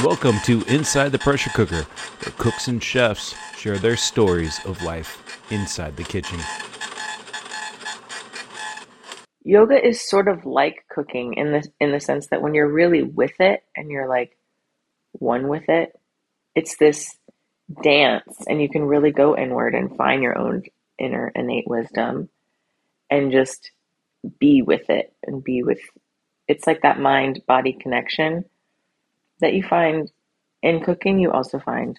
and welcome to Inside the Pressure Cooker, where cooks and chefs share their stories of life inside the kitchen. Yoga is sort of like cooking in the sense that when you're really with it and you're like one with it, it's this dance and you can really go inward and find your own inner innate wisdom and just be with it and be with it's like that mind-body connection that you find in cooking, you also find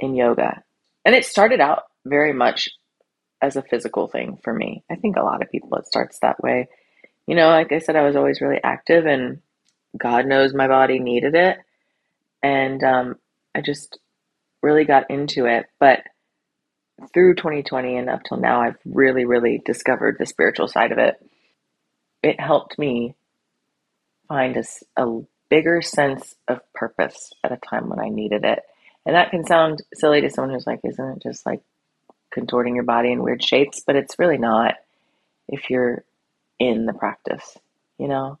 in yoga. And it started out very much as a physical thing for me. I think a lot of people, it starts that way. You know, like I said, I was always really active and God knows my body needed it. And I just really got into it. But through 2020 and up till now, I've really, really discovered the spiritual side of it. It helped me find a bigger sense of purpose at a time when I needed it. And that can sound silly to someone who's like, isn't it just like contorting your body in weird shapes? But it's really not if you're in the practice, you know?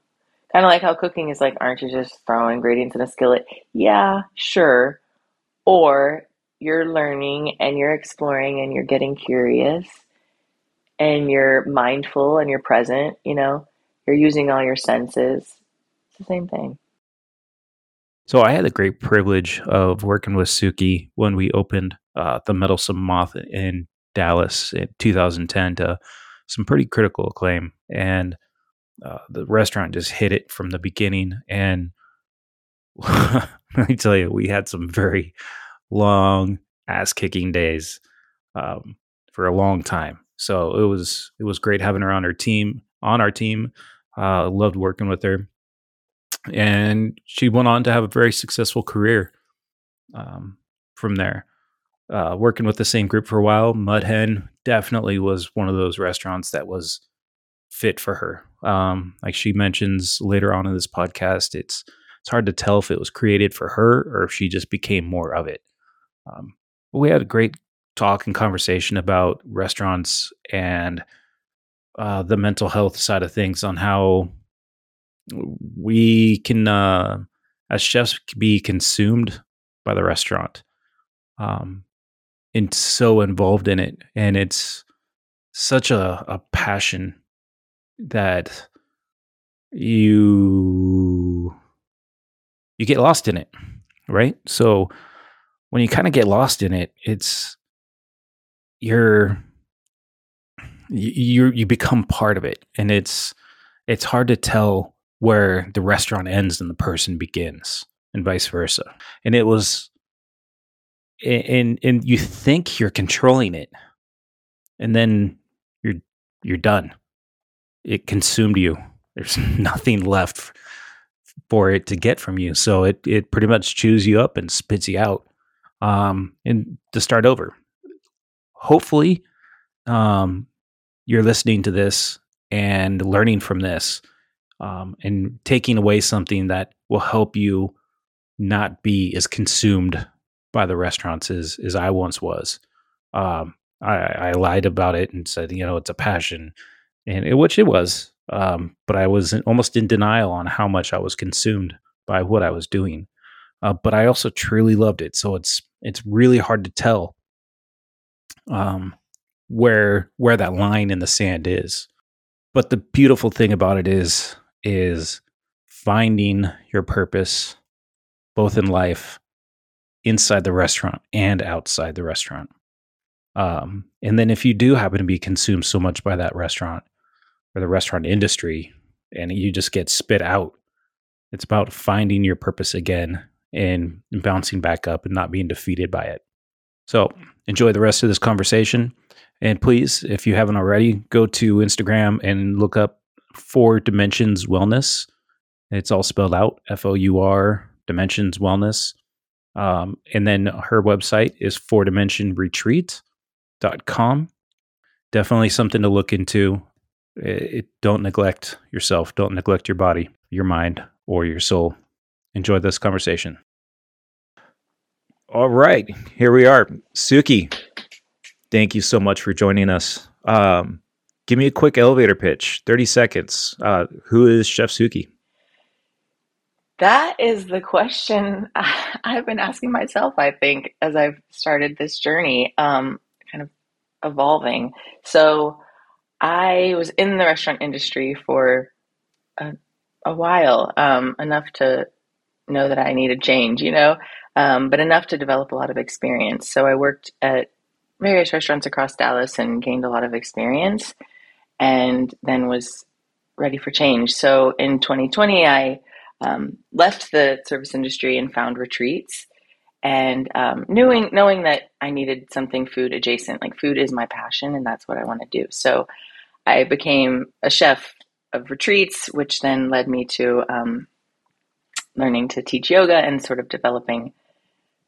Kind of like how cooking is like, aren't you just throwing ingredients in a skillet? Yeah, sure. Or you're learning and you're exploring and you're getting curious and you're mindful and you're present, you know? You're using all your senses. It's the same thing. So I had the great privilege of working with Suki when we opened the Meddlesome Moth in Dallas in 2010 to some pretty critical acclaim. And the restaurant just hit it from the beginning. And let me tell you, we had some very long ass-kicking days for a long time. So it was great having her on our team. Loved working with her. And she went on to have a very successful career from there. Working with the same group for a while, Mud Hen definitely was one of those restaurants that was fit for her. Like she mentions later on in this podcast, it's hard to tell if it was created for her or if she just became more of it. We had a great talk and conversation about restaurants and the mental health side of things on how we can, as chefs, be consumed by the restaurant and so involved in it. And it's such a passion that you get lost in it, right? So when you kind of get lost in it, it's you become part of it. And it's hard to tell where the restaurant ends and the person begins, and vice versa. And it was, and you think you're controlling it, and then you're done. It consumed you. There's nothing left for it to get from you. So it pretty much chews you up and spits you out, and to start over. Hopefully, you're listening to this and learning from this. And taking away something that will help you not be as consumed by the restaurants as I once was. I lied about it and said, you know, it's a passion, and which it was. But I was almost in denial on how much I was consumed by what I was doing. But I also truly loved it. So it's really hard to tell where that line in the sand is. But the beautiful thing about it is finding your purpose, both in life, inside the restaurant and outside the restaurant. And then if you do happen to be consumed so much by that restaurant or the restaurant industry, and you just get spit out, it's about finding your purpose again and bouncing back up and not being defeated by it. So enjoy the rest of this conversation. And please, if you haven't already, go to Instagram and look up Four Dimensions Wellness. It's all spelled out, F-O-U-R, Dimensions Wellness. And then her website is fourdimensionretreat.com. Definitely something to look into. Don't neglect yourself. Don't neglect your body, your mind, or your soul. Enjoy this conversation. All right, here we are. Suki, thank you so much for joining us. Give me a quick elevator pitch, 30 seconds. Who is Chef Suki? That is the question I've been asking myself, I think, as I've started this journey, kind of evolving. So I was in the restaurant industry for a while, enough to know that I need a change, but enough to develop a lot of experience. So I worked at various restaurants across Dallas and gained a lot of experience, and then was ready for change. So in 2020, I left the service industry and found retreats, and knowing that I needed something food adjacent. Like, food is my passion, and that's what I want to do. So I became a chef of retreats, which then led me to learning to teach yoga and sort of developing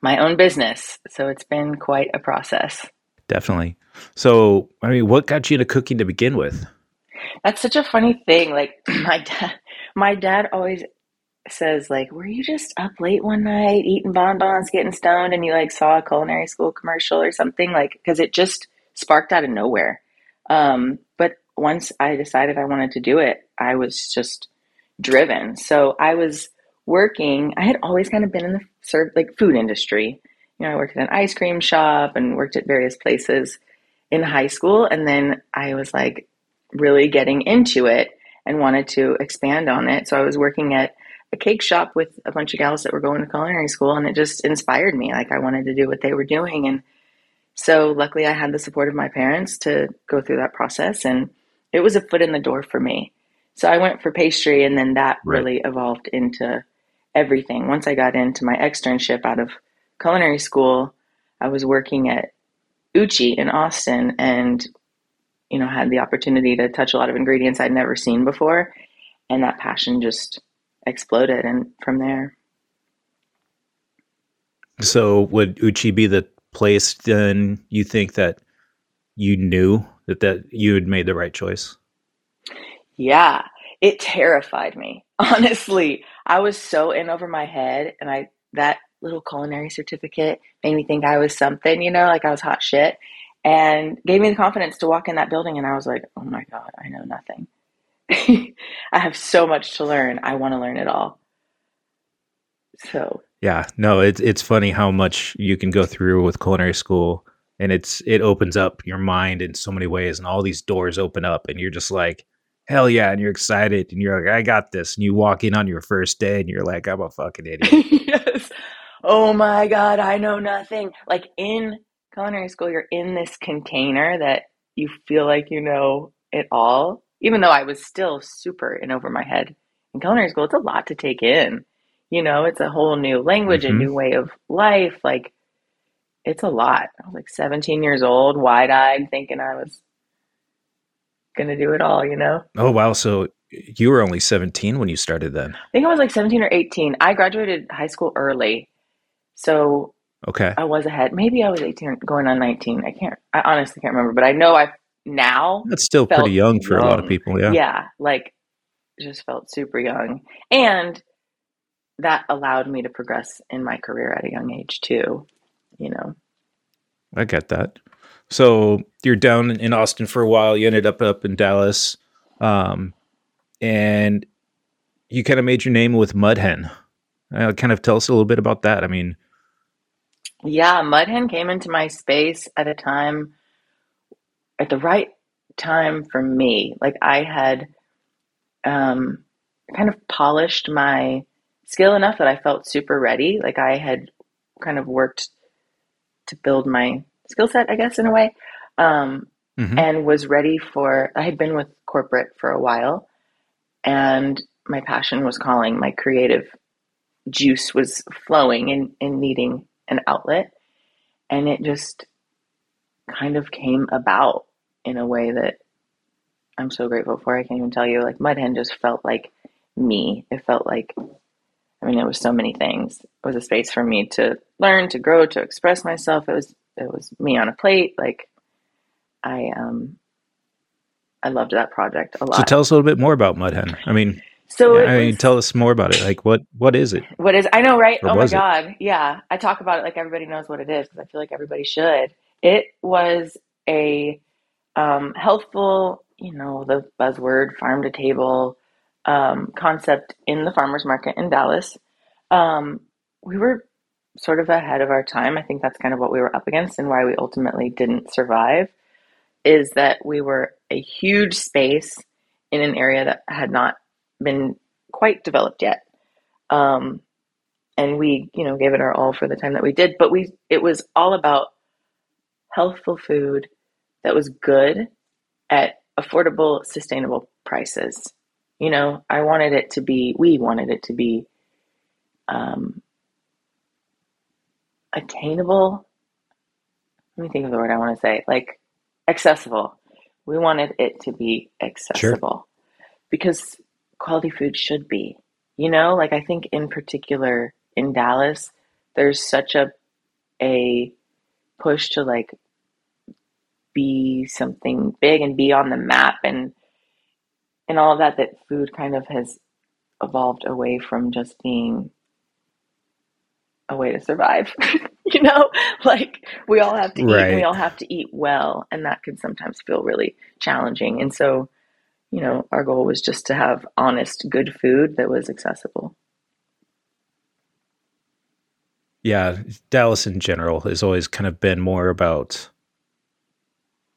my own business. So it's been quite a process. Definitely. So, I mean, what got you into cooking to begin with? That's such a funny thing. Like, my dad always says, like, were you just up late one night eating bonbons, getting stoned, and you like saw a culinary school commercial or something? Like, because it just sparked out of nowhere. But once I decided I wanted to do it, I was just driven. So I was working. I had always kind of been in the food industry. I worked at an ice cream shop and worked at various places in high school. And then I was like really getting into it and wanted to expand on it. So I was working at a cake shop with a bunch of gals that were going to culinary school, and it just inspired me. Like, I wanted to do what they were doing. And so luckily I had the support of my parents to go through that process, and it was a foot in the door for me. So I went for pastry, and then that really evolved into everything. Once I got into my externship out of culinary school, I was working at Uchi in Austin, and had the opportunity to touch a lot of ingredients I'd never seen before, and that passion just exploded, and from there. So would Uchi be the place then you think that you knew that you had made the right choice? Yeah, it terrified me. Honestly, I was so in over my head, and that little culinary certificate made me think I was something, like I was hot shit, and gave me the confidence to walk in that building. And I was like, oh my God, I know nothing. I have so much to learn. I want to learn it all. So yeah, no, it's funny how much you can go through with culinary school, and it opens up your mind in so many ways, and all these doors open up, and you're just like, hell yeah. And you're excited, and you're like, I got this. And you walk in on your first day, and you're like, I'm a fucking idiot. Yes. Oh my God, I know nothing. Like, in culinary school, you're in this container that you feel like you know it all. Even though I was still super in over my head in culinary school, it's a lot to take in. It's a whole new language, mm-hmm. a new way of life. Like, it's a lot. I was like 17 years old, wide-eyed, thinking I was going to do it all, Oh, wow. So you were only 17 when you started then? I think I was like 17 or 18. I graduated high school early. So okay, I was ahead. Maybe I was 18 or going on 19. I honestly can't remember, but I know now that's still pretty young for a lot of people. Yeah. Like, just felt super young. And that allowed me to progress in my career at a young age too, I get that. So you're down in Austin for a while. You ended up in Dallas. And you kind of made your name with Mud Hen. Kind of tell us a little bit about that. Yeah, Mud Hen came into my space at the right time for me. Like, I had kind of polished my skill enough that I felt super ready. Like, I had kind of worked to build my skill set, I guess, in a way, and was ready I had been with corporate for a while, and my passion was calling. My creative juice was flowing and needing an outlet, and it just kind of came about in a way that I'm so grateful for. I can't even tell you. Like, Mud Hen just felt like me. It felt like, it was so many things. It was a space for me to learn, to grow, to express myself. It was me on a plate. Like, I loved that project a lot. So tell us a little bit more about Mud Hen. Tell us more about it. Like, what is it? What is? I know, right? Or oh my God, yeah. I talk about it like everybody knows what it is, because I feel like everybody should. It was a healthful, the buzzword farm to table concept in the farmers market in Dallas, we were sort of ahead of our time. I think that's kind of what we were up against and why we ultimately didn't survive, is that we were a huge space in an area that had not been quite developed yet. And we, gave it our all for the time that we did, but it was all about healthful food that was good at affordable, sustainable prices. We wanted it to be, attainable. Let me think of the word I want to say, like accessible. We wanted it to be accessible, because quality food should be, I think in particular in Dallas, there's such a push to be something big and be on the map and all of that food kind of has evolved away from just being a way to survive. We all have to eat, and we all have to eat well, and that can sometimes feel really challenging. And so, our goal was just to have honest, good food that was accessible. Yeah, Dallas in general has always kind of been more about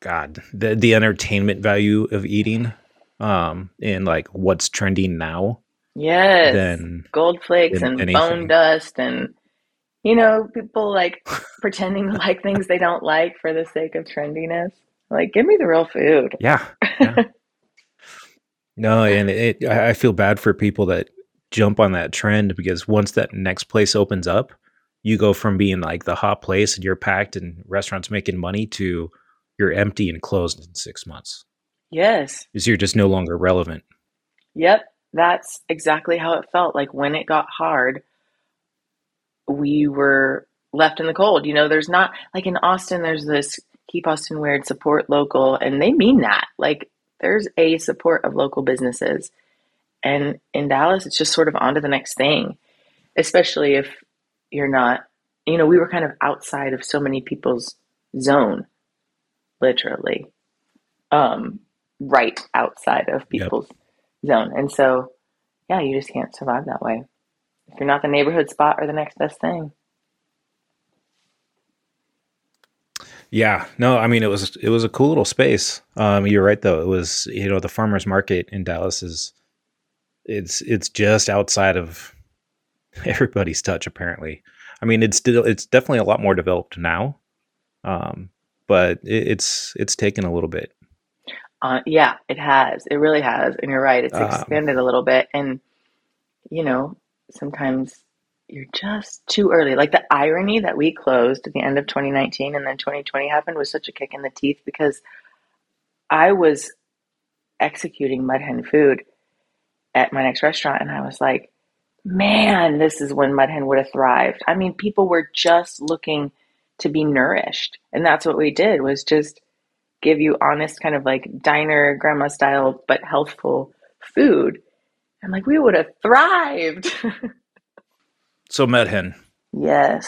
the entertainment value of eating, and what's trending now. Yes, gold flakes and anything. Bone dust and people pretending to like things they don't like for the sake of trendiness. Give me the real food. Yeah. No, and I feel bad for people that jump on that trend, because once that next place opens up, you go from being the hot place and you're packed and restaurants making money to you're empty and closed in 6 months. Yes. Because you're just no longer relevant. Yep. That's exactly how it felt. When it got hard, we were left in the cold. There's not in Austin, there's this Keep Austin Weird, support local. And they mean that there's a support of local businesses. And in Dallas, it's just sort of on to the next thing, especially if you're not, we were kind of outside of so many people's zone, literally, right outside of people's zone. And so, you just can't survive that way if you're not the neighborhood spot or the next best thing. Yeah, no, it was a cool little space. You're right though. It was, the farmers market in Dallas is, it's just outside of everybody's touch, apparently. It's definitely a lot more developed now. But it's taken a little bit. It has. It really has. And you're right. It's expanded a little bit. And, sometimes you're just too early. The irony that we closed at the end of 2019 and then 2020 happened was such a kick in the teeth, because I was executing Mud Hen food at my next restaurant. And I was like, man, this is when Mud Hen would have thrived. People were just looking to be nourished. And that's what we did, was just give you honest kind of diner grandma style, but healthful food. And we would have thrived. So Mud Hen. Yes.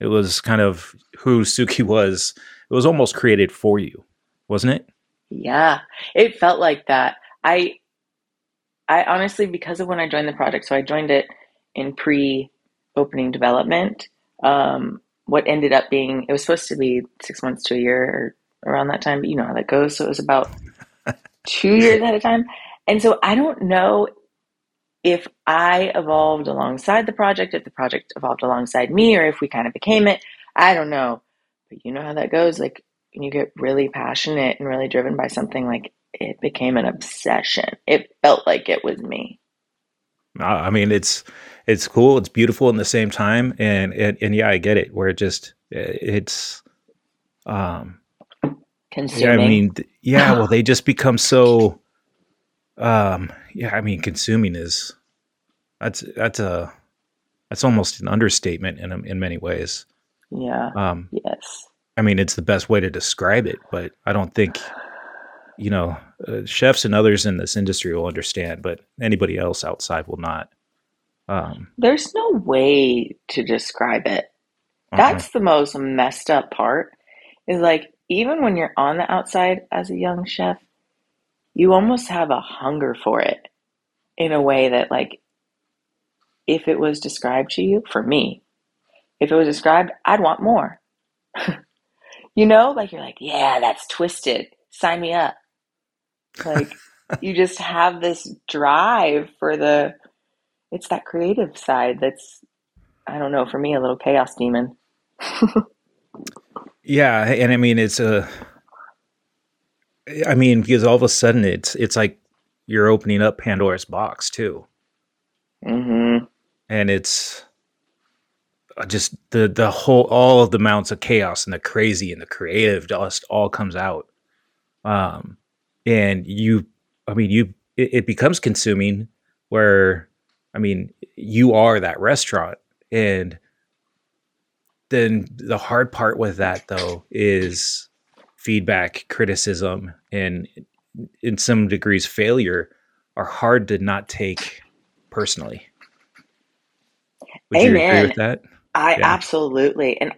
It was kind of who Suki was. It was almost created for you, wasn't it? Yeah, it felt like that. I honestly, because of when I joined the project, so I joined it in pre-opening development. What ended up being, it was supposed to be 6 months to a year or around that time, but you know how that goes. So it was about 2 years ahead of time. And so I don't know if I evolved alongside the project, if the project evolved alongside me, or if we kind of became it. I don't know. But you know how that goes. When you get really passionate and really driven by something, it became an obsession. It felt like it was me. It's cool. It's beautiful in the same time. And yeah, I get it, where it just, it's, consuming. Well, they just become so, consuming is, that's almost an understatement in many ways. Yeah. Yes. It's the best way to describe it, but I don't think, chefs and others in this industry will understand, but anybody else outside will not. There's no way to describe it. That's the most messed up part, is even when you're on the outside as a young chef, you almost have a hunger for it. in a way that, like, if it was described to you, for me, if it was described, I'd want more. You know, like, you're like, yeah, that's twisted. Sign me up. Like, you just have this drive for the, it's that creative side that's, I don't know, for me, a little chaos demon. Yeah. And I mean, because all of a sudden it's like you're opening up Pandora's box too. Mm-hmm. And it's just the whole, all of the amounts of chaos and the crazy and the creative just all comes out. And it becomes consuming where, I mean, you are that restaurant. And then the hard part with that, though, is feedback, criticism, and in some degrees failure are hard to not take personally. Would Amen. You agree with that? Absolutely. And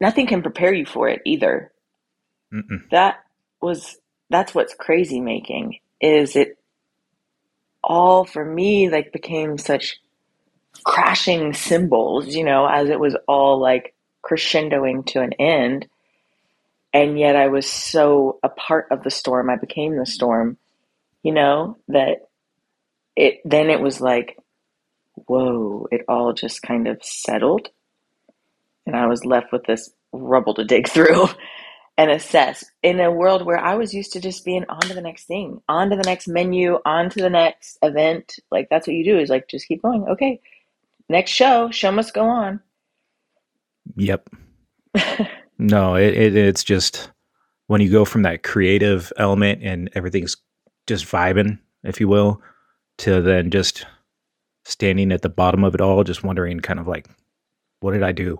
nothing can prepare you for it either. Mm-mm. That's what's crazy making is it all for me, like, became such crashing cymbals, you know, as it was all like crescendoing to an end. And yet I was so a part of the storm. I became the storm, you know, that it, then it was like, whoa, it all just kind of settled. And I was left with this rubble to dig through and assess in a world where I was used to just being on to the next thing, on to the next menu, on to the next event. Like, that's what you do is, like, just keep going. Okay. Next show must go on. Yep. No, it's just when you go from that creative element and everything's just vibing, if you will, to then just standing at the bottom of it all, just wondering kind of like, what did I do?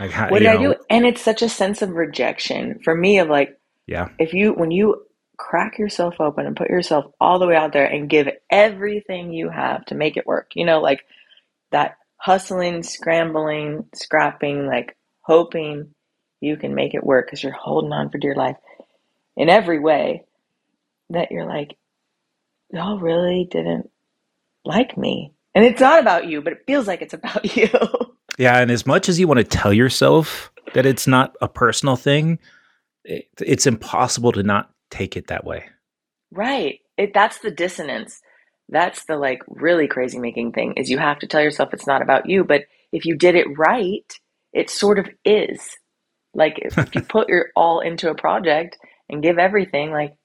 Like, how, what did I do? And it's such a sense of rejection for me of like, yeah, when you crack yourself open and put yourself all the way out there and give everything you have to make it work, you know, like that hustling, scrambling, scrapping, like hoping you can make it work because you're holding on for dear life in every way that you're like, y'all really didn't like me. And it's not about you, but it feels like it's about you. Yeah. And as much as you want to tell yourself that it's not a personal thing, it's impossible to not take it that way. Right. That's the dissonance. That's the, like, really crazy making thing is you have to tell yourself it's not about you. But if you did it right, it sort of is. Like, if you put your all into a project and give everything, like,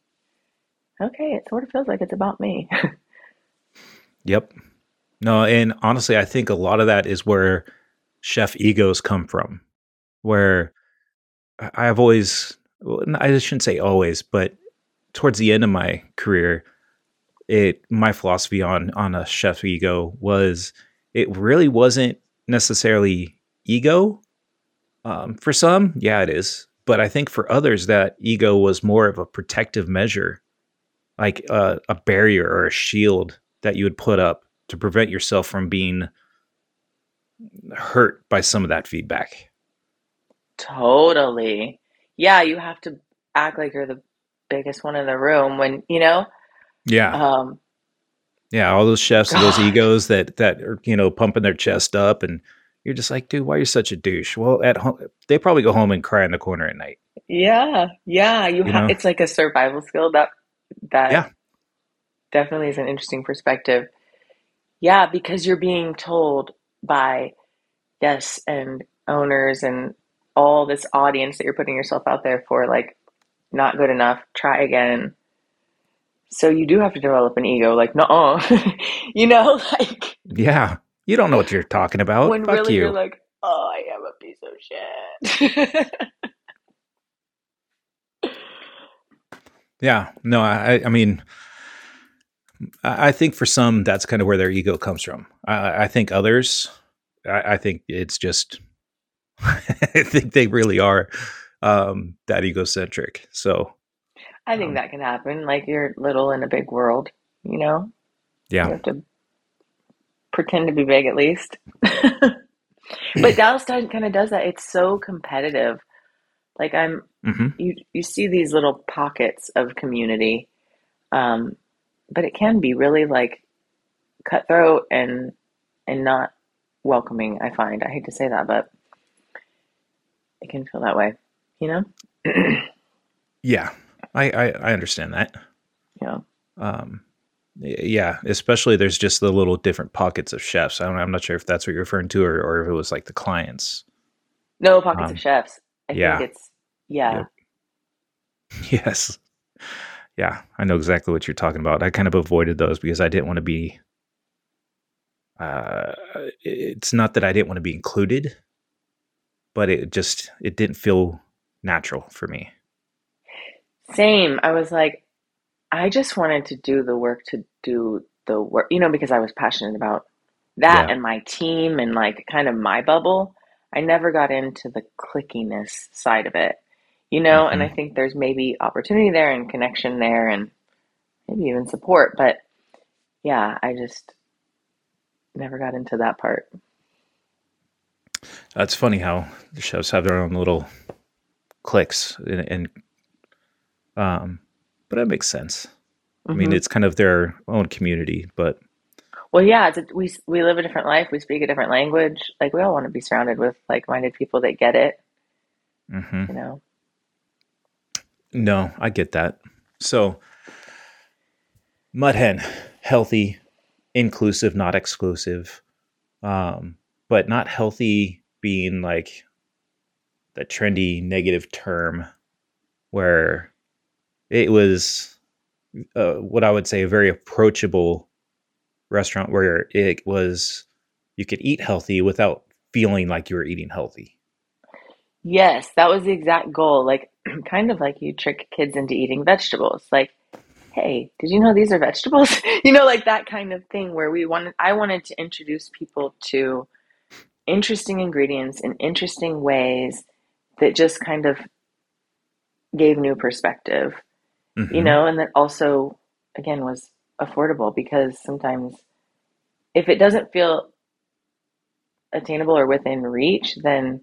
okay, it sort of feels like it's about me. Yep. No, and honestly, I think a lot of that is where chef egos come from, where I've always, well, I shouldn't say always, but towards the end of my career, my philosophy on a chef ego was it really wasn't necessarily ego. For some, yeah, it is. But I think for others, that ego was more of a protective measure, like a barrier or a shield that you would put up to prevent yourself from being hurt by some of that feedback. Totally. Yeah, you have to act like you're the biggest one in the room when, you know? Yeah. Yeah, all those chefs and those egos that are, you know, pumping their chest up and you're just like, dude, why are you such a douche? Well, at home, they probably go home and cry in the corner at night. Yeah. Yeah. You have, it's like a survival skill that yeah. Definitely is an interesting perspective. Yeah. Because you're being told by guests and owners and all this audience that you're putting yourself out there for, like, not good enough, try again. So you do have to develop an ego, like, no, you know, like, yeah. You don't know what you're talking about. When Fuck really you. You're like, oh, I am a piece of shit. Yeah. No, I mean, I think for some, that's kind of where their ego comes from. I think others, I think it's just, I think they really are that egocentric. So I think that can happen. Like, you're little in a big world, you know? Yeah. You have to pretend to be big at least. But Dallas kind of does that. It's so competitive. Like, I'm, mm-hmm. you see these little pockets of community but it can be really like cutthroat and not welcoming, I find. I hate to say that, but it can feel that way, you know? Yeah. I understand that. Yeah. Yeah. Especially there's just the little different pockets of chefs. I'm not sure if that's what you're referring to or if it was like the clients. No, pockets of chefs. I think it's, yeah. Yep. Yes. Yeah. I know exactly what you're talking about. I kind of avoided those because I didn't want to be, it's not that I didn't want to be included, but it didn't feel natural for me. Same. I was like, I just wanted to do the work you know, because I was passionate about that and my team and like kind of my bubble. I never got into the clickiness side of it, you know, mm-hmm. and I think there's maybe opportunity there and connection there and maybe even support. But yeah, I just never got into that part. It's funny how the chefs have their own little cliques and but that makes sense. Mm-hmm. I mean, it's kind of their own community, but. Well, yeah, we live a different life. We speak a different language. Like we all want to be surrounded with like-minded people that get it, mm-hmm. you know? No, I get that. So Mud Hen, healthy, inclusive, not exclusive, but not healthy being like the trendy negative term where it was what I would say a very approachable restaurant where it was, you could eat healthy without feeling like you were eating healthy. Yes, that was the exact goal. Like, kind of like you trick kids into eating vegetables. Like, hey, did you know these are vegetables? You know, like that kind of thing where I wanted to introduce people to interesting ingredients in interesting ways that just kind of gave new perspective, mm-hmm. you know, and that also, again, was affordable because sometimes if it doesn't feel attainable or within reach, then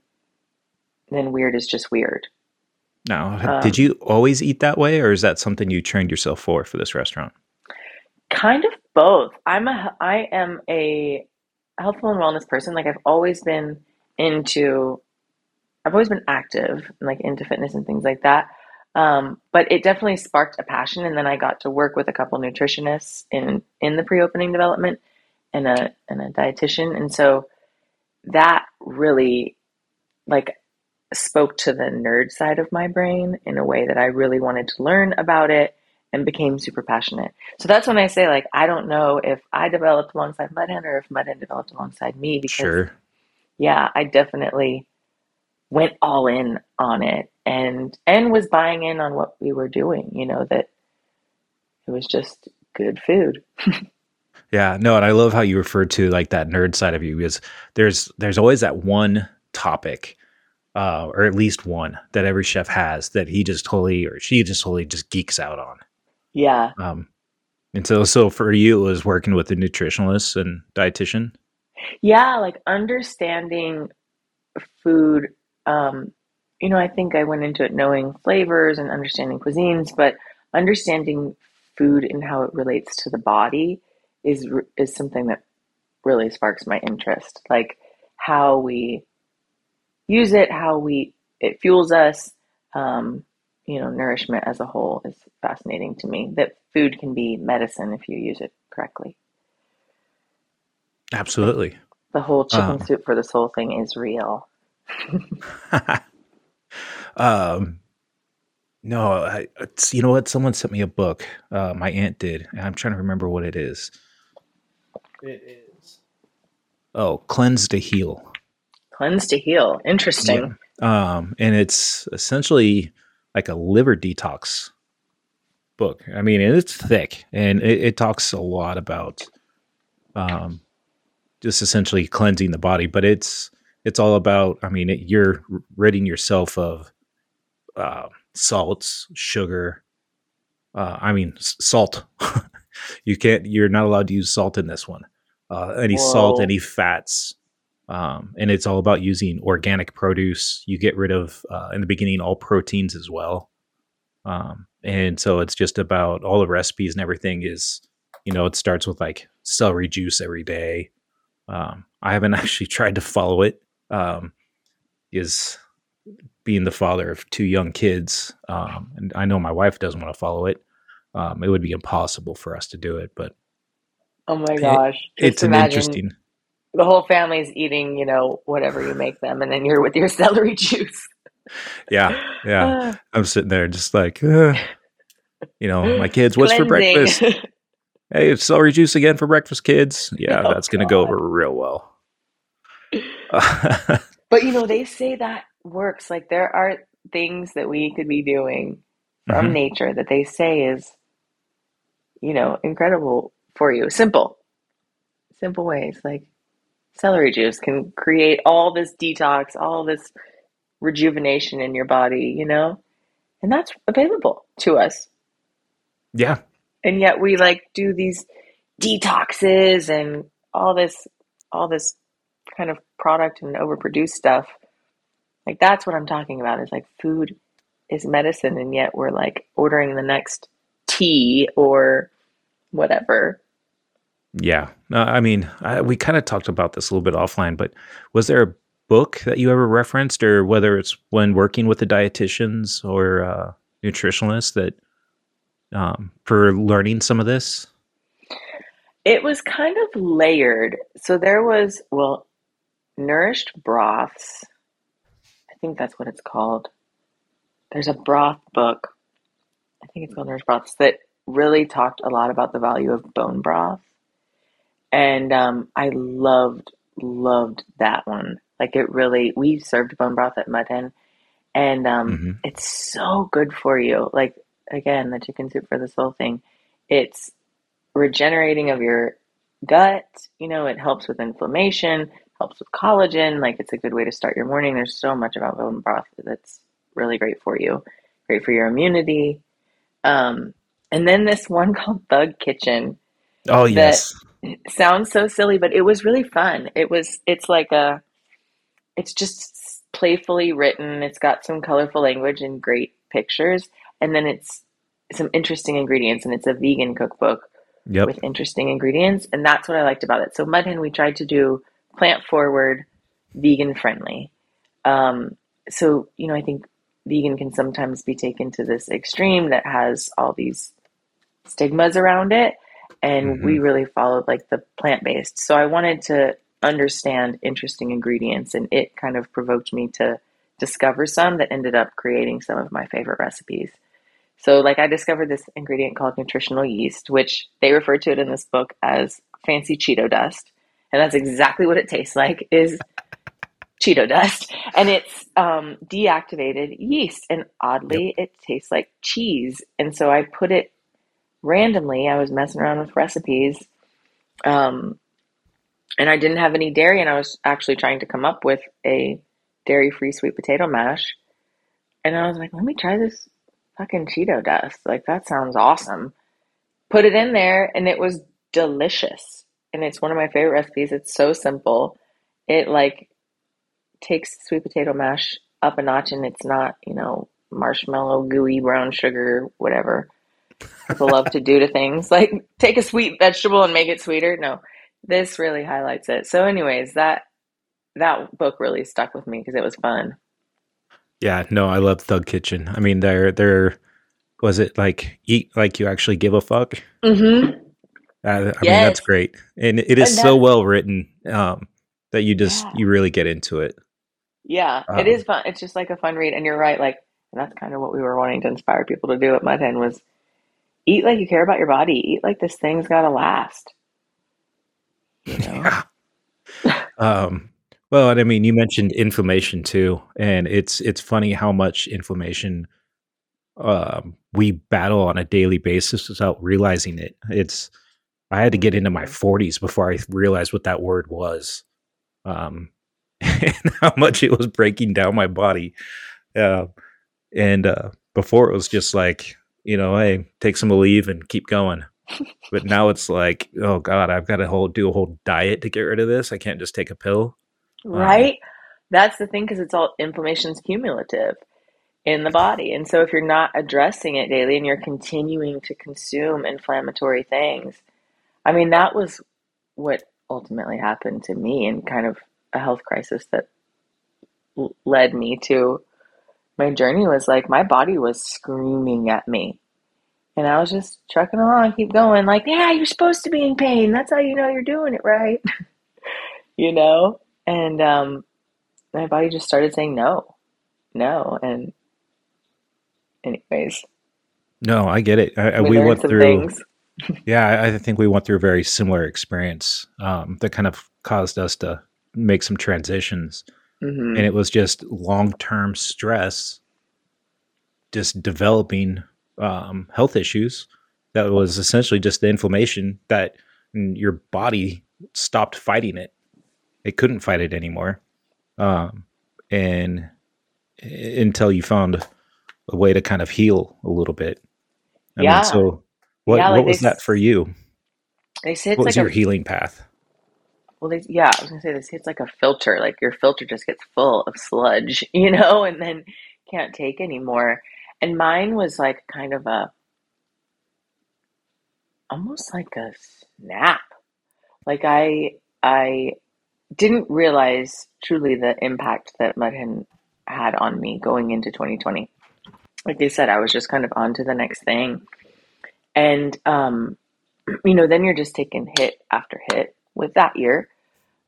weird is just weird. Now, did you always eat that way or is that something you trained yourself for this restaurant? Kind of both. I am a healthful and wellness person. Like I've always been active and like into fitness and things like that. But it definitely sparked a passion. And then I got to work with a couple nutritionists in the pre-opening development and a dietitian. And so that really like spoke to the nerd side of my brain in a way that I really wanted to learn about it and became super passionate. So that's when I say like, I don't know if I developed alongside Mud Hen or if Mud Hen developed alongside me because sure. yeah, I definitely went all in on it and was buying in on what we were doing, you know, that it was just good food. Yeah, no. And I love how you refer to like that nerd side of you because there's always that one topic or at least one that every chef has that he just totally, or she just totally just geeks out on. Yeah. And so for you, it was working with the nutritionist and dietitian. Yeah. Like understanding food, you know, I think I went into it knowing flavors and understanding cuisines, but understanding food and how it relates to the body is something that really sparks my interest. Like how we use it, it fuels us, you know, nourishment as a whole is fascinating to me. That food can be medicine if you use it correctly. Absolutely. The whole chicken soup for the soul thing is real. No, you know what? Someone sent me a book. My aunt did. And I'm trying to remember what it is. It is. Oh, Cleanse to Heal. Cleanse to Heal. Interesting. Yeah. And it's essentially like a liver detox book. I mean, it's thick and it talks a lot about just essentially cleansing the body, but it's all about, I mean, you're ridding yourself of salts, sugar. Salt. You're not allowed to use salt in this one. Any Whoa. Salt, any fats. And it's all about using organic produce. You get rid of, in the beginning, all proteins as well. And so it's just about all the recipes and everything is you know, it starts with like celery juice every day. I haven't actually tried to follow it. Is being the father of two young kids, and I know my wife doesn't want to follow it. It would be impossible for us to do it, but oh my gosh, it's an interesting. The whole family's eating, you know, whatever you make them, and then you're with your celery juice. Yeah. I'm sitting there just like, you know, my kids, what's for breakfast? Hey, it's celery juice again for breakfast, kids. Yeah, that's going to go over real well. But, you know, they say that works. Like, there are things that we could be doing from nature that they say is, you know, incredible for you. Simple ways. Like, celery juice can create all this detox, all this rejuvenation in your body, you know? And that's available to us. Yeah. And yet we like do these detoxes and all this kind of product and overproduced stuff. Like, that's what I'm talking about, is like food is medicine, and yet we're like ordering the next tea or whatever. Yeah. I mean, we kind of talked about this a little bit offline, but was there a book that you ever referenced, or whether it's when working with the dietitians or nutritionists, that for learning some of this? It was kind of layered. So there was, Nourished Broths. I think that's what it's called. There's a broth book. I think it's called Nourished Broths, that really talked a lot about the value of bone broth. And I loved that one. Like, it really, we served bone broth at Mud Hen, and it's so good for you. Like, again, the chicken soup for the soul thing. It's regenerating of your gut. You know, it helps with inflammation, helps with collagen. Like, it's a good way to start your morning. There's so much about bone broth that's really great for you, great for your immunity. And then this one called Thug Kitchen. Oh, yes. It sounds so silly, but it was really fun. It's just playfully written. It's got some colorful language and great pictures. And then it's some interesting ingredients, and it's a vegan cookbook with interesting ingredients. And that's what I liked about it. So Mud Hen, we tried to do plant forward, vegan friendly. So, you know, I think vegan can sometimes be taken to this extreme that has all these stigmas around it. And we really followed like the plant-based. So I wanted to understand interesting ingredients, and it kind of provoked me to discover some that ended up creating some of my favorite recipes. So like, I discovered this ingredient called nutritional yeast, which they refer to it in this book as fancy Cheeto dust. And that's exactly what it tastes like, is Cheeto dust. And it's deactivated yeast. And oddly, it tastes like cheese. And so I put it randomly. I was messing around with recipes, and I didn't have any dairy, and I was actually trying to come up with a dairy-free sweet potato mash. And I was like, let me try this fucking Cheeto dust. Like, that sounds awesome. Put it in there, and it was delicious. And it's one of my favorite recipes. It's so simple. It like takes sweet potato mash up a notch, and it's not, you know, marshmallow, gooey, brown sugar, whatever people love to do to things, like take a sweet vegetable and make it sweeter. No, this really highlights it. So anyways, that book really stuck with me because it was fun. Yeah, no, I love Thug Kitchen. I mean, there was it like eat like you actually give a fuck. Mean, that's great. And it is so well written that you just, you really get into it. Yeah, it is fun. It's just like a fun read. And you're right. Like, and that's kind of what we were wanting to inspire people to do at Mud Hen was, eat like you care about your body. Eat like this thing's got to last. You know? Yeah. Well, and I mean, you mentioned inflammation too, and it's funny how much inflammation we battle on a daily basis without realizing it. I had to get into my 40s before I realized what that word was, and how much it was breaking down my body. And before it was just like, you know, hey, take some Aleve and keep going. But now it's like, oh God, I've got to do a whole diet to get rid of this. I can't just take a pill. Right. That's the thing, because it's all, inflammation's cumulative in the body. And so if you're not addressing it daily and you're continuing to consume inflammatory things, I mean, that was what ultimately happened to me, and kind of a health crisis that led me to my journey was like, my body was screaming at me. And I was just trucking along, keep going, like, yeah, you're supposed to be in pain. That's how you know you're doing it right. You know? And my body just started saying no. And anyways. No, I get it. We went through things. Yeah, I think we went through a very similar experience that kind of caused us to make some transitions. Mm-hmm. And it was just long-term stress, just developing health issues. That was essentially just the inflammation that your body stopped fighting it. It couldn't fight it anymore. And until you found a way to kind of heal a little bit. I mean, so what was that for you? They say it's what was your healing path? Well, I was going to say this. It's like a filter. Like your filter just gets full of sludge, you know, and then can't take anymore. And mine was like kind of almost like a snap. Like I didn't realize truly the impact that Mud Hen had on me going into 2020. Like they said, I was just kind of on to the next thing. And, you know, then you're just taking hit after hit with that year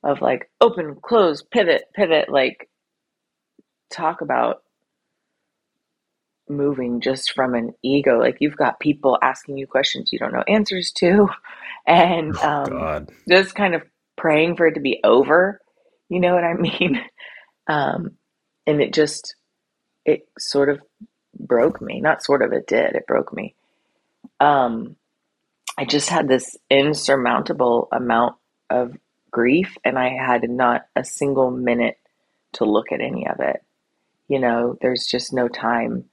of like open, close, pivot, like talk about moving just from an ego. Like you've got people asking you questions you don't know answers to, and just kind of praying for it to be over. You know what I mean? And it sort of broke me. Not sort of, it did. It broke me. I just had this insurmountable amount of grief, and I had not a single minute to look at any of it. You know, there's just no time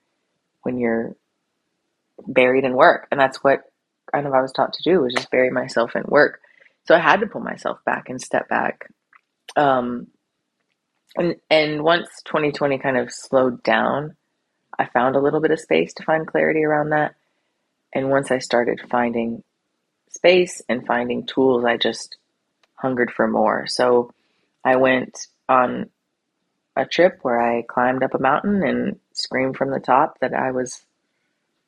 when you're buried in work. And that's what kind of I was taught to do, was just bury myself in work. So I had to pull myself back and step back. And once 2020 kind of slowed down, I found a little bit of space to find clarity around that. And once I started finding space and finding tools, I just hungered for more. So I went on a trip where I climbed up a mountain and screamed from the top that I was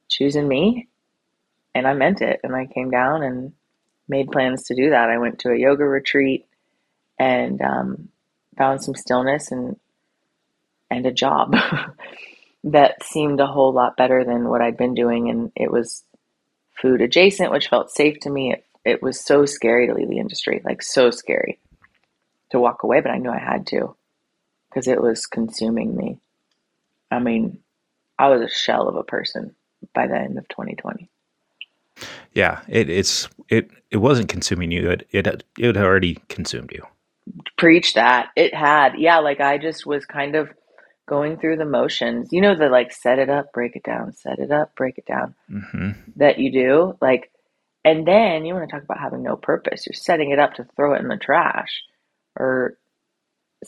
choosing me, and I meant it. And I came down and made plans to do that. I went to a yoga retreat and found some stillness and a job that seemed a whole lot better than what I'd been doing. And it was food adjacent, which felt safe to me. It was so scary to leave the industry, like so scary to walk away, but I knew I had to, because it was consuming me. I mean, I was a shell of a person by the end of 2020. Yeah, it wasn't consuming you. It had already consumed you. Preach that. It had. Yeah, like I just was kind of going through the motions. You know, the like set it up, break it down, set it up, break it down, that you do. Like, and then you want to talk about having no purpose. You're setting it up to throw it in the trash, or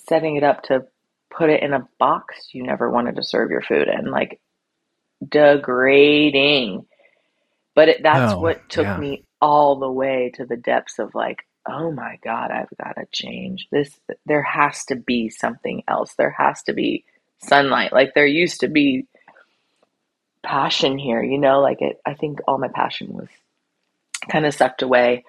setting it up to put it in a box you never wanted to serve your food in, like degrading. But that's what took me all the way to the depths of like, oh my God, I've got to change this. There has to be something else. There has to be sunlight. Like there used to be passion here, you know, like I think all my passion was kind of sucked away.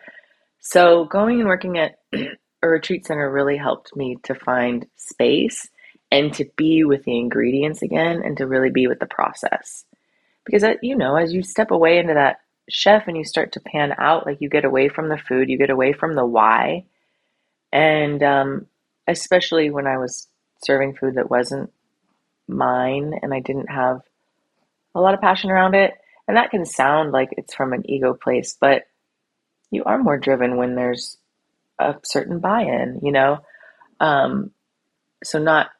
So going and working at a retreat center really helped me to find space and to be with the ingredients again, and to really be with the process. Because, you know, as you step away into that chef and you start to pan out, like you get away from the food, you get away from the why. And especially when I was serving food that wasn't mine and I didn't have a lot of passion around it. And that can sound like it's from an ego place, but you are more driven when there's a certain buy-in, you know? So not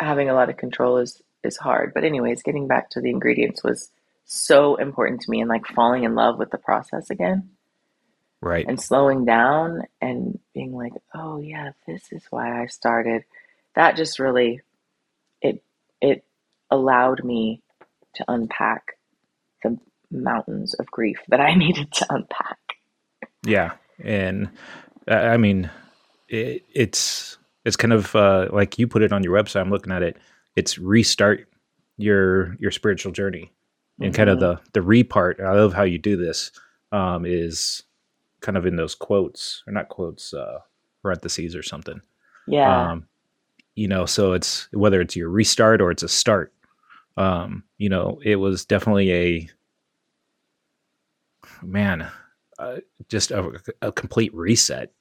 having a lot of control is hard. But anyways, getting back to the ingredients was so important to me, and like falling in love with the process again. Right. And slowing down and being like, oh yeah, this is why I started. That just really, it allowed me to unpack the mountains of grief that I needed to unpack. Yeah. And I mean, it's kind of like you put it on your website. I'm looking at it. It's restart your spiritual journey, and kind of the re-part. I love how you do this. Is kind of in those quotes, or not quotes, parentheses or something. Yeah. You know, so it's whether it's your restart or it's a start. You know, it was definitely just a complete reset.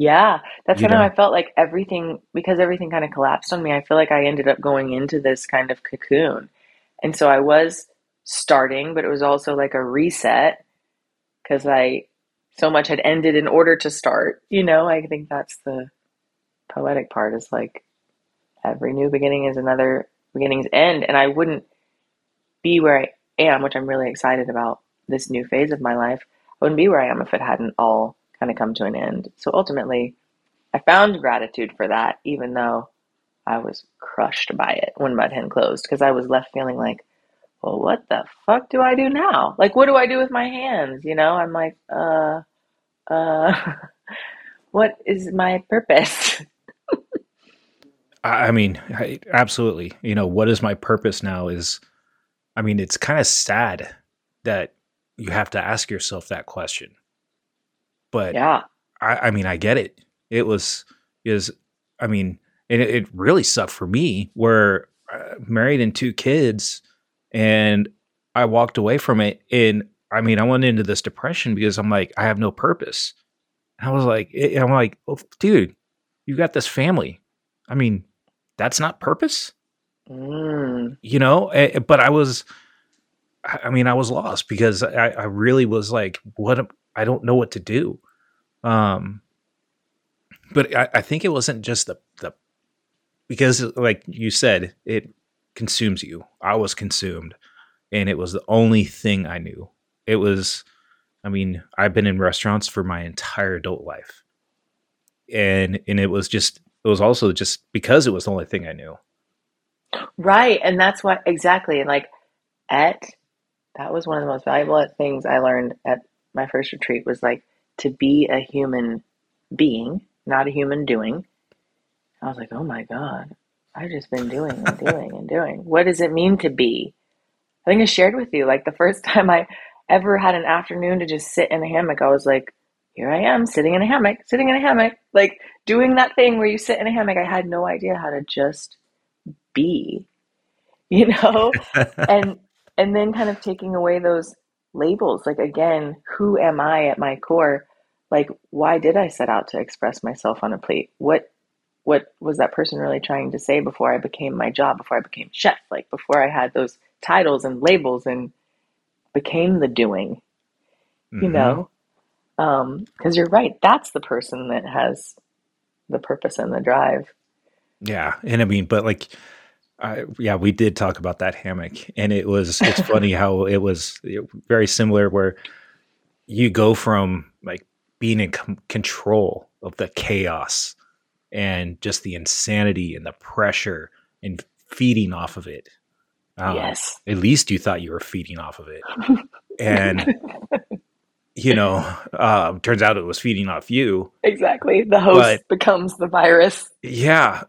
Yeah, that's kind of how I felt, like everything, because everything kind of collapsed on me. I feel like I ended up going into this kind of cocoon. And so I was starting, but it was also like a reset, because so much had ended in order to start. You know, I think that's the poetic part, is like every new beginning is another beginning's end. And I wouldn't be where I am, which I'm really excited about this new phase of my life. I wouldn't be where I am if it hadn't all kind of come to an end. So ultimately, I found gratitude for that, even though I was crushed by it when Mud Hen closed, because I was left feeling like, well, what the fuck do I do now? Like, what do I do with my hands? You know, I'm like, what is my purpose? I mean, absolutely. You know, what is my purpose now is, I mean, it's kind of sad that you have to ask yourself that question. But yeah, I mean, I get it. It really sucked for me. We're married and two kids, and I walked away from it. And I mean, I went into this depression because I'm like, I have no purpose. And I was like, oh, dude, you got this family. I mean, that's not purpose, you know? But I was lost, because I really was like, I don't know what to do. But I think it wasn't just the because, like you said, it consumes you. I was consumed, and it was the only thing I knew. It was, I mean, I've been in restaurants for my entire adult life, and it was just, it was also just because it was the only thing I knew. Right. And that's why, exactly. And that was one of the most valuable things I learned at my first retreat, was like to be a human being, not a human doing. I was like, oh my God, I've just been doing and doing and doing. What does it mean to be? I think I shared with you, like the first time I ever had an afternoon to just sit in a hammock, I was like, here I am sitting in a hammock, like doing that thing where you sit in a hammock. I had no idea how to just be, you know, and then kind of taking away those labels. Like, again, who am I at my core? Like, why did I set out to express myself on a plate? What was that person really trying to say before I became my job, before I became chef, like before I had those titles and labels and became the doing, you know? 'Cause you're right. That's the person that has the purpose and the drive. Yeah. And I mean, but like, we did talk about that hammock, and it's funny how it was very similar, where you go from like being in control of the chaos and just the insanity and the pressure and feeding off of it. Yes. At least you thought you were feeding off of it. And, you know, turns out it was feeding off you. Exactly. The host becomes the virus. Yeah.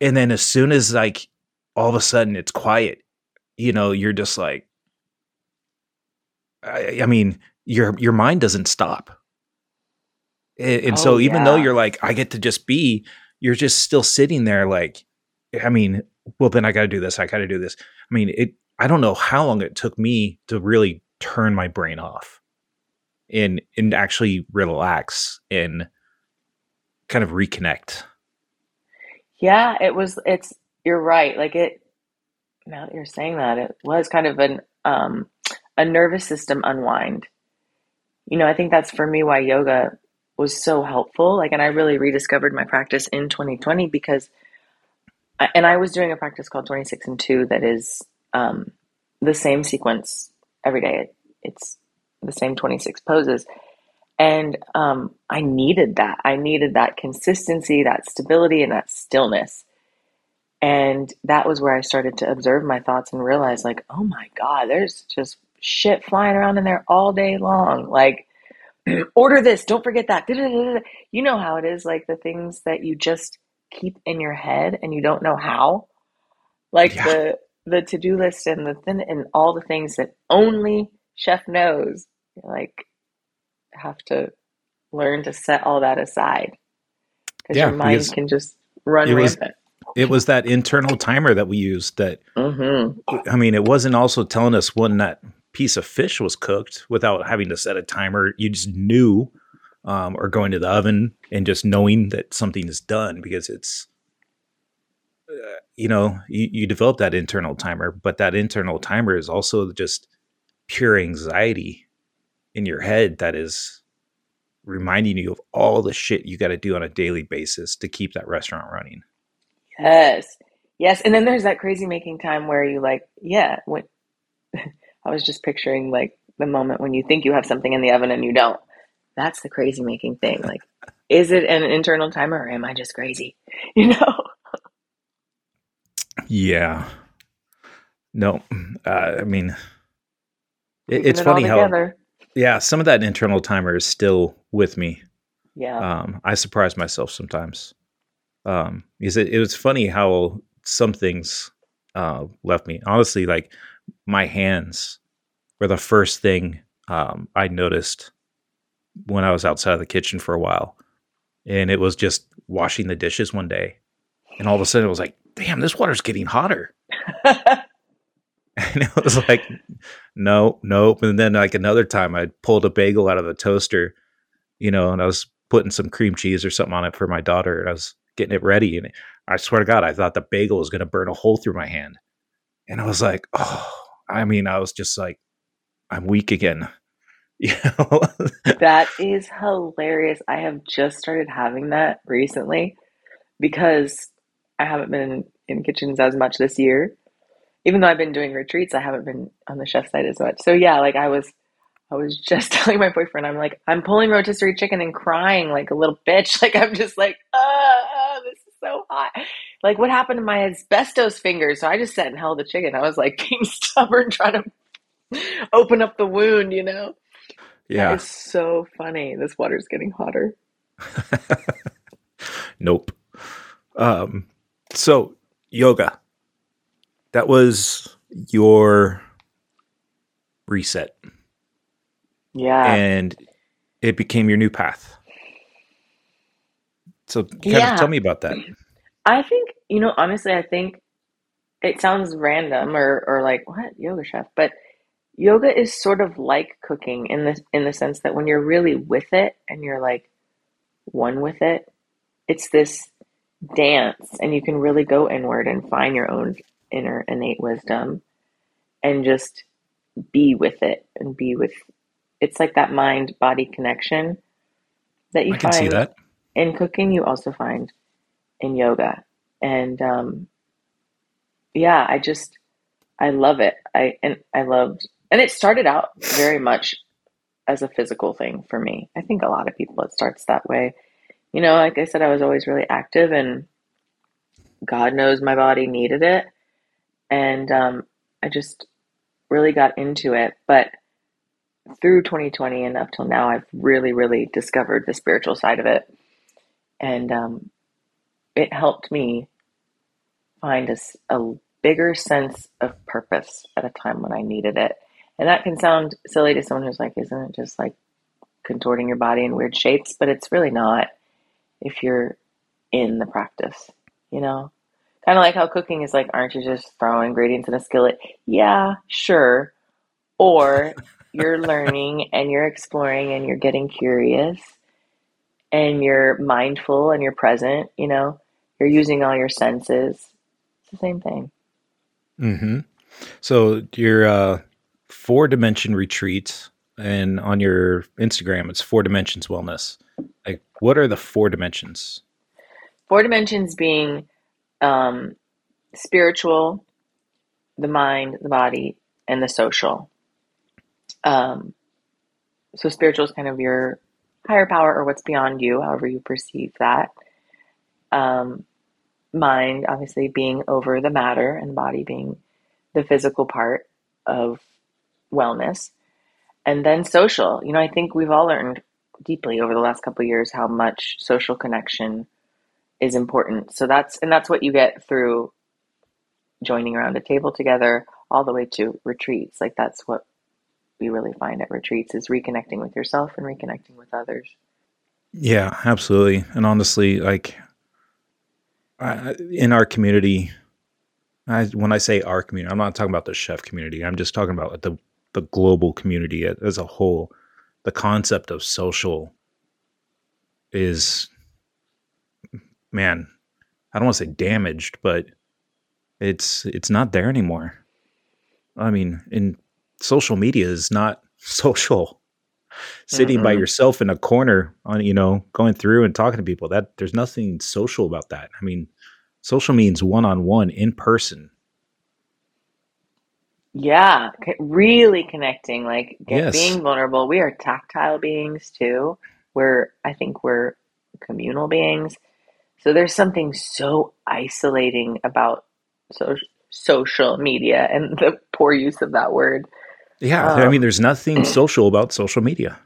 And then as soon as like all of a sudden it's quiet, you know, you're just like, I mean, your mind doesn't stop. And so even though you're like, I get to just be, you're just still sitting there. Like, I mean, well, then I got to do this. I got to do this. I mean, I don't know how long it took me to really turn my brain off and actually relax and kind of reconnect. Yeah, you're right. Like it, now that you're saying that, it was kind of an, a nervous system unwind. You know, I think that's for me why yoga was so helpful. Like, and I really rediscovered my practice in 2020 because, and I was doing a practice called 26 and 2 that is, the same sequence every day. It's the same 26 poses. And I needed that. I needed that consistency, that stability, and that stillness. And that was where I started to observe my thoughts and realize, like, oh my God, there's just shit flying around in there all day long. Like, order this, don't forget that. You know how it is, like the things that you just keep in your head and you don't know how, like the to-do list and and all the things that only chef knows. You're like, have to learn to set all that aside, because your mind can just run rampant. It was that internal timer that we used that, I mean, it wasn't also telling us when that piece of fish was cooked without having to set a timer. You just knew, or going to the oven and just knowing that something is done, because it's, you know, you develop that internal timer, but that internal timer is also just pure anxiety in your head that is reminding you of all the shit you got to do on a daily basis to keep that restaurant running. Yes. And then there's that crazy making time where you like, when I was just picturing like the moment when you think you have something in the oven and you don't. That's the crazy making thing. Like, is it an internal timer or am I just crazy? You know? Yeah. No. I mean, it's funny how, some of that internal timer is still with me. Yeah. I surprise myself sometimes. Because it was funny how some things left me. Honestly, like my hands were the first thing I noticed when I was outside of the kitchen for a while. And it was just washing the dishes one day. And all of a sudden it was like, damn, this water's getting hotter. And it was like, nope. And then like another time I pulled a bagel out of the toaster, you know, and I was putting some cream cheese or something on it for my daughter. And I was getting it ready, and I swear to God, I thought the bagel was going to burn a hole through my hand. And I was like, I was just like, I'm weak again. You know? That is hilarious. I have just started having that recently because I haven't been in kitchens as much this year. Even though I've been doing retreats, I haven't been on the chef side as much. So yeah, like I was just telling my boyfriend, I'm like, I'm pulling rotisserie chicken and crying like a little bitch. Like, I'm just like, this is so hot. Like, what happened to my asbestos fingers? So I just sat and held the chicken. I was like being stubborn, trying to open up the wound, you know? Yeah. It's so funny. This water's getting hotter. Nope. So yoga, that was your reset. Yeah. And it became your new path. So kind of tell me about that. I think, you know, honestly, I think it sounds random or like, what, yoga chef? But yoga is sort of like cooking in the sense that when you're really with it and you're like one with it, it's this dance and you can really go inward and find your own inner innate wisdom and just be with it and be with it's like that mind-body connection that you find that in cooking, you also find in yoga. And I love it. And it started out very much as a physical thing for me. I think a lot of people, it starts that way. You know, like I said, I was always really active and God knows my body needed it. And I just really got into it. But through 2020 and up till now, I've really, really discovered the spiritual side of it. And it helped me find a bigger sense of purpose at a time when I needed it. And that can sound silly to someone who's like, isn't it just like contorting your body in weird shapes? But it's really not if you're in the practice, you know? Kind of like how cooking is like, aren't you just throwing ingredients in a skillet? Yeah, sure. Or... you're learning and you're exploring and you're getting curious and you're mindful and you're present, you know, you're using all your senses. It's the same thing. Mm-hmm. So your Four Dimension Retreat, and on your Instagram, it's Four Dimensions Wellness. Like, what are the 4 dimensions? 4 dimensions being spiritual, the mind, the body, and the social. So spiritual is kind of your higher power or what's beyond you, however you perceive that. Mind, obviously, being over the matter, and body being the physical part of wellness. And then social, you know, I think we've all learned deeply over the last couple of years, how much social connection is important. So that's what you get through joining around a table together all the way to retreats. Like that's what we really find at retreats is reconnecting with yourself and reconnecting with others. Yeah, absolutely. And honestly, like in our community, when I say our community, I'm not talking about the chef community. I'm just talking about the global community as a whole. The concept of social is, man, I don't want to say damaged, but it's not there anymore. I mean, in social media is not social. Sitting by yourself in a corner on, going through and talking to people, that there's nothing social about that. I mean, social means one-on-one in person. Yeah. Really connecting, being vulnerable. We are tactile beings too. I think we're communal beings. So there's something so isolating about social media and the poor use of that word. Yeah. I mean, there's nothing social about social media.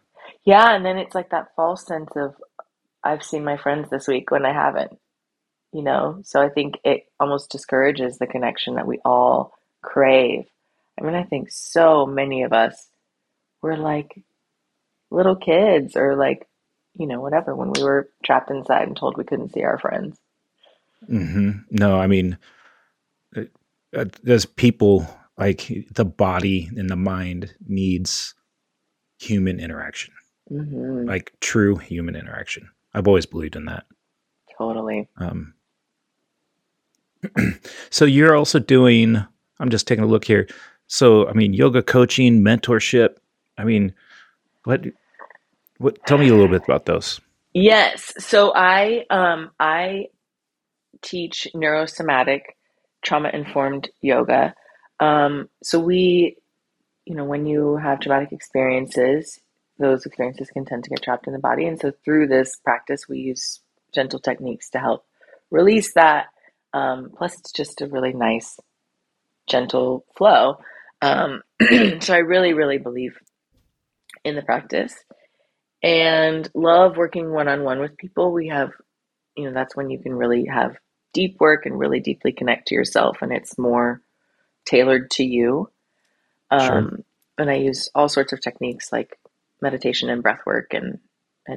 Yeah. And then it's like that false sense of I've seen my friends this week when I haven't, So I think it almost discourages the connection that we all crave. I mean, I think so many of us were like little kids or whatever, when we were trapped inside and told we couldn't see our friends. Mm-hmm. No, I mean, as people, the body and the mind needs human interaction, true human interaction. I've always believed in that. Totally. So you're also doing, I'm just taking a look here. So, I mean, yoga coaching, mentorship. I mean, tell me a little bit about those. Yes. So I teach neurosomatic trauma-informed yoga. So we, when you have traumatic experiences, those experiences can tend to get trapped in the body. And so through this practice, we use gentle techniques to help release that. Plus it's just a really nice, gentle flow. So I really, really believe in the practice and love working one-on-one with people. We have, that's when you can really have deep work and really deeply connect to yourself, and it's more tailored to you. Sure. And I use all sorts of techniques like meditation and breath work and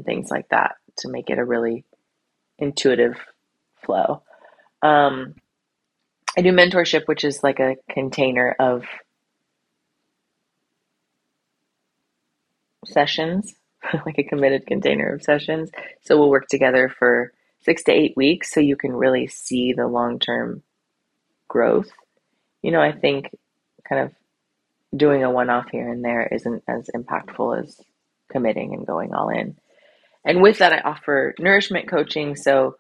things like that to make it a really intuitive flow. I do mentorship, which is like a container of sessions, like a committed container of sessions. So we'll work together for 6 to 8 weeks so you can really see the long-term growth. I think kind of doing a one-off here and there isn't as impactful as committing and going all in. And with that, I offer nourishment coaching. So,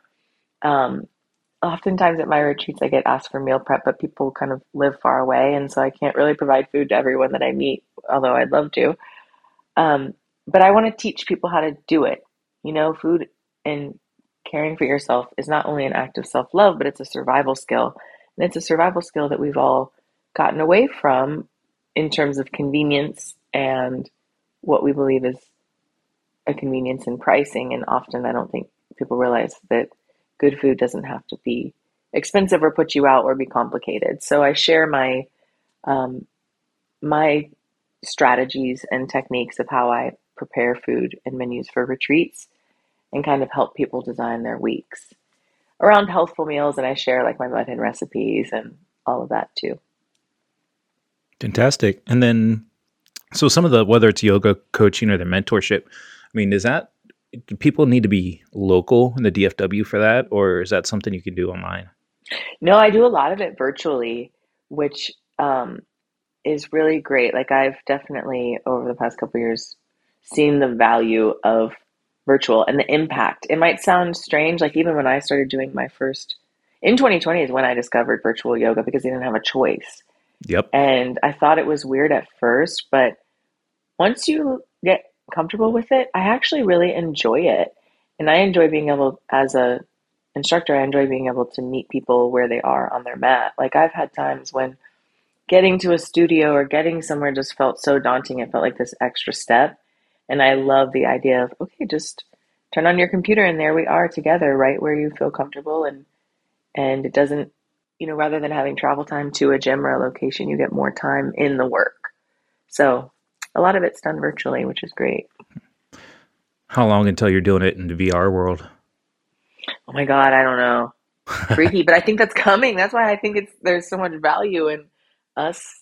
oftentimes at my retreats, I get asked for meal prep, but people kind of live far away. And so I can't really provide food to everyone that I meet, although I'd love to. But I want to teach people how to do it. Food and caring for yourself is not only an act of self-love, but it's a survival skill. And it's a survival skill that we've all gotten away from in terms of convenience and what we believe is a convenience in pricing. And often I don't think people realize that good food doesn't have to be expensive or put you out or be complicated. So I share my my strategies and techniques of how I prepare food and menus for retreats and kind of help people design their weeks around healthful meals. And I share my Mud Hen recipes and all of that too. Fantastic. And then, so some of the, whether it's yoga coaching or the mentorship, I mean, do people need to be local in the DFW for that? Or is that something you can do online? No, I do a lot of it virtually, which is really great. I've definitely over the past couple of years seen the value of virtual and the impact. It might sound strange. Even when I started doing my first in 2020 is when I discovered virtual yoga because I didn't have a choice. Yep. And I thought it was weird at first, but once you get comfortable with it, I actually really enjoy it. And I enjoy being able, as a instructor, I enjoy being able to meet people where they are on their mat. I've had times when getting to a studio or getting somewhere just felt so daunting. It felt like this extra step. And I love the idea of, okay, just turn on your computer and there we are together, right where you feel comfortable. And it doesn't, you know, rather than having travel time to a gym or a location, you get more time in the work. So a lot of it's done virtually, which is great. How long until you're doing it in the VR world? Oh my God, I don't know. Freaky, but I think that's coming. That's why I think there's so much value in us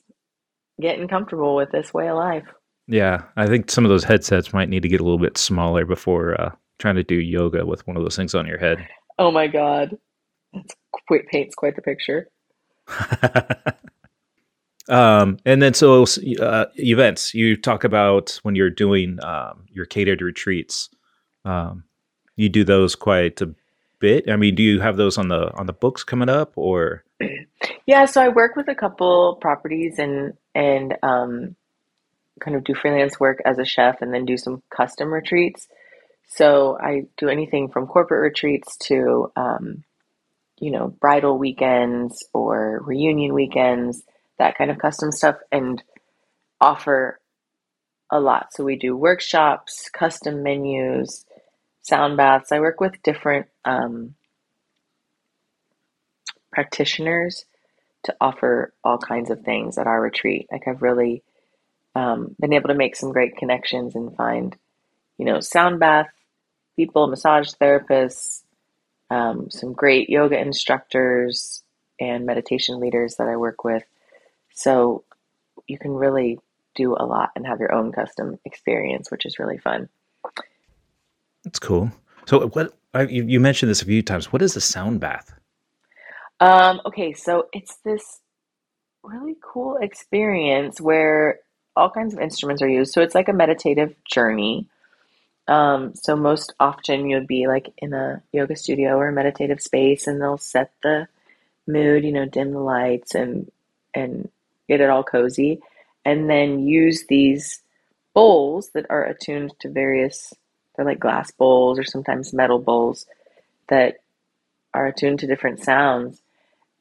getting comfortable with this way of life. Yeah, I think some of those headsets might need to get a little bit smaller before trying to do yoga with one of those things on your head. Oh my God, that paints quite the picture. And then so events. You talk about when you're doing your catered retreats. You do those quite a bit. I mean, do you have those on the books coming up, or? Yeah, so I work with a couple properties and kind of do freelance work as a chef, and then do some custom retreats. So I do anything from corporate retreats to bridal weekends or reunion weekends, that kind of custom stuff, and offer a lot. So we do workshops, custom menus, sound baths. I work with different practitioners to offer all kinds of things at our retreat. Like I've really been able to make some great connections and find, sound bath people, massage therapists, some great yoga instructors and meditation leaders that I work with. So you can really do a lot and have your own custom experience, which is really fun. That's cool. So what you mentioned this a few times. What is a sound bath? Okay, so it's this really cool experience where all kinds of instruments are used. So it's like a meditative journey. So most often you'll be like in a yoga studio or a meditative space, and they'll set the mood, dim the lights and get it all cozy, and then use these bowls that are attuned to various. They're like glass bowls or sometimes metal bowls that are attuned to different sounds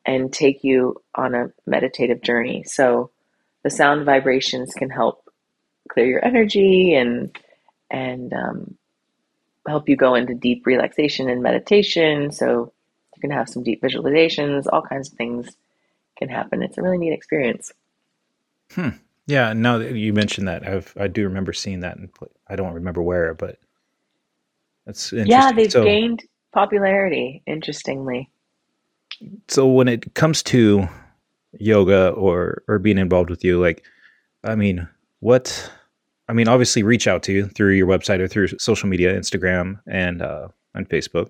and take you on a meditative journey. So the sound vibrations can help clear your energy and help you go into deep relaxation and meditation. So you can have some deep visualizations, all kinds of things can happen. It's a really neat experience. Yeah. Now that you mentioned that, I do remember seeing that, and I don't remember where, but that's interesting. Yeah, they've gained popularity, interestingly. So when it comes to yoga or being involved with you, obviously reach out to you through your website or through social media, Instagram and Facebook.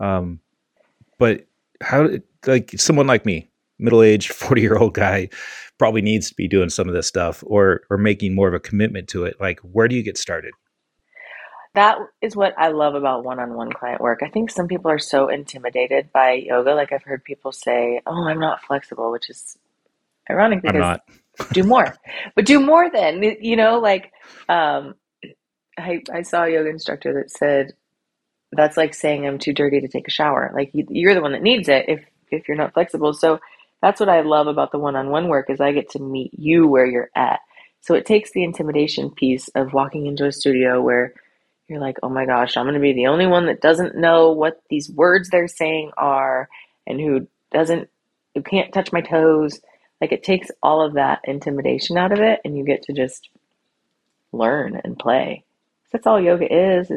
But how, someone like me, middle-aged 40-year-old guy, probably needs to be doing some of this stuff or making more of a commitment to it. Where do you get started? That is what I love about one-on-one client work. I think some people are so intimidated by yoga. Like I've heard people say, "Oh, I'm not flexible," which is ironic because I'm not. Do more, but do more then, I saw a yoga instructor that said, that's like saying I'm too dirty to take a shower. Like you're the one that needs it if you're not flexible. So that's what I love about the one-on-one work is I get to meet you where you're at. So it takes the intimidation piece of walking into a studio where you're like, oh my gosh, I'm going to be the only one that doesn't know what these words they're saying are and who can't touch my toes. It takes all of that intimidation out of it, and you get to just learn and play. That's all yoga is,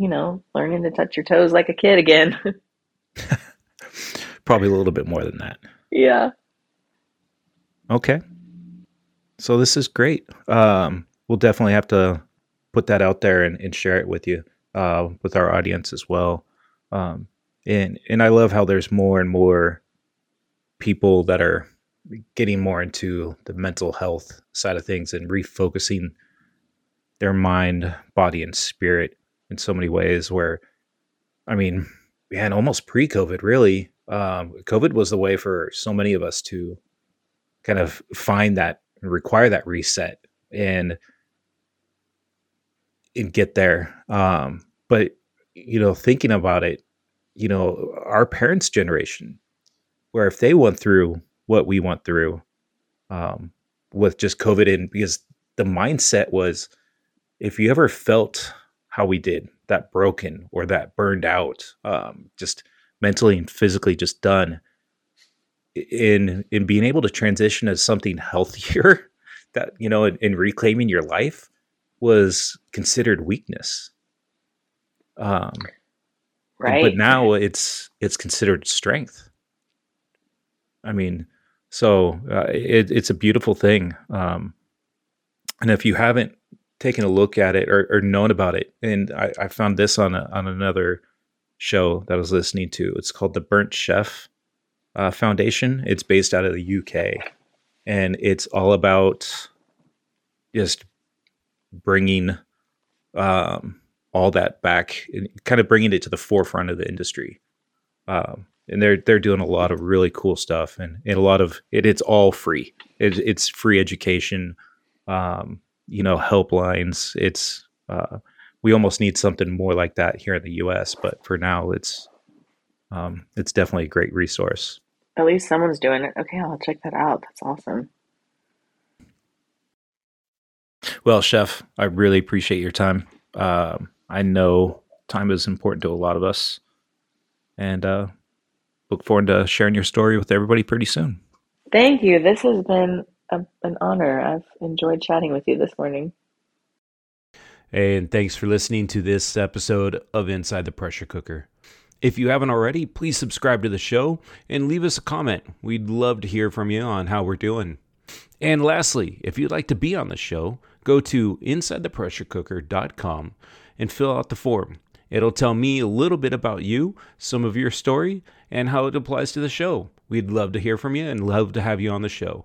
learning to touch your toes like a kid again. Probably a little bit more than that. Yeah. Okay. So this is great. We'll definitely have to put that out there and share it with you, with our audience as well. And I love how there's more and more people that are getting more into the mental health side of things and refocusing their mind, body, and spirit in so many ways where, almost pre-COVID, really, COVID was the way for so many of us to kind of find that and require that reset and get there. But, thinking about it, our parents' generation, where if they went through what we went through with just COVID, because the mindset was if you ever felt how we did, that broken or that burned out, just mentally and physically just done, in being able to transition as something healthier, that, you know, in reclaiming your life was considered weakness. Right. But now it's considered strength. I mean, so it's a beautiful thing. And if you haven't taken a look at it or known about it, and I found this on another show that I was listening to, it's called the Burnt Chef Foundation. It's based out of the UK, and it's all about just bringing all that back and kind of bringing it to the forefront of the industry. And they're doing a lot of really cool stuff, and a lot of it. It's all free. It's free education, helplines. It's we almost need something more like that here in the U.S. But for now, it's definitely a great resource. At least someone's doing it. Okay, I'll check that out. That's awesome. Well, Chef, I really appreciate your time. I know time is important to a lot of us, and look forward to sharing your story with everybody pretty soon. Thank you. This has been an honor. I've enjoyed chatting with you this morning. And thanks for listening to this episode of Inside the Pressure Cooker. If you haven't already, please subscribe to the show and leave us a comment. We'd love to hear from you on how we're doing. And lastly, if you'd like to be on the show, go to InsideThePressureCooker.com and fill out the form. It'll tell me a little bit about you, some of your story, and how it applies to the show. We'd love to hear from you and love to have you on the show.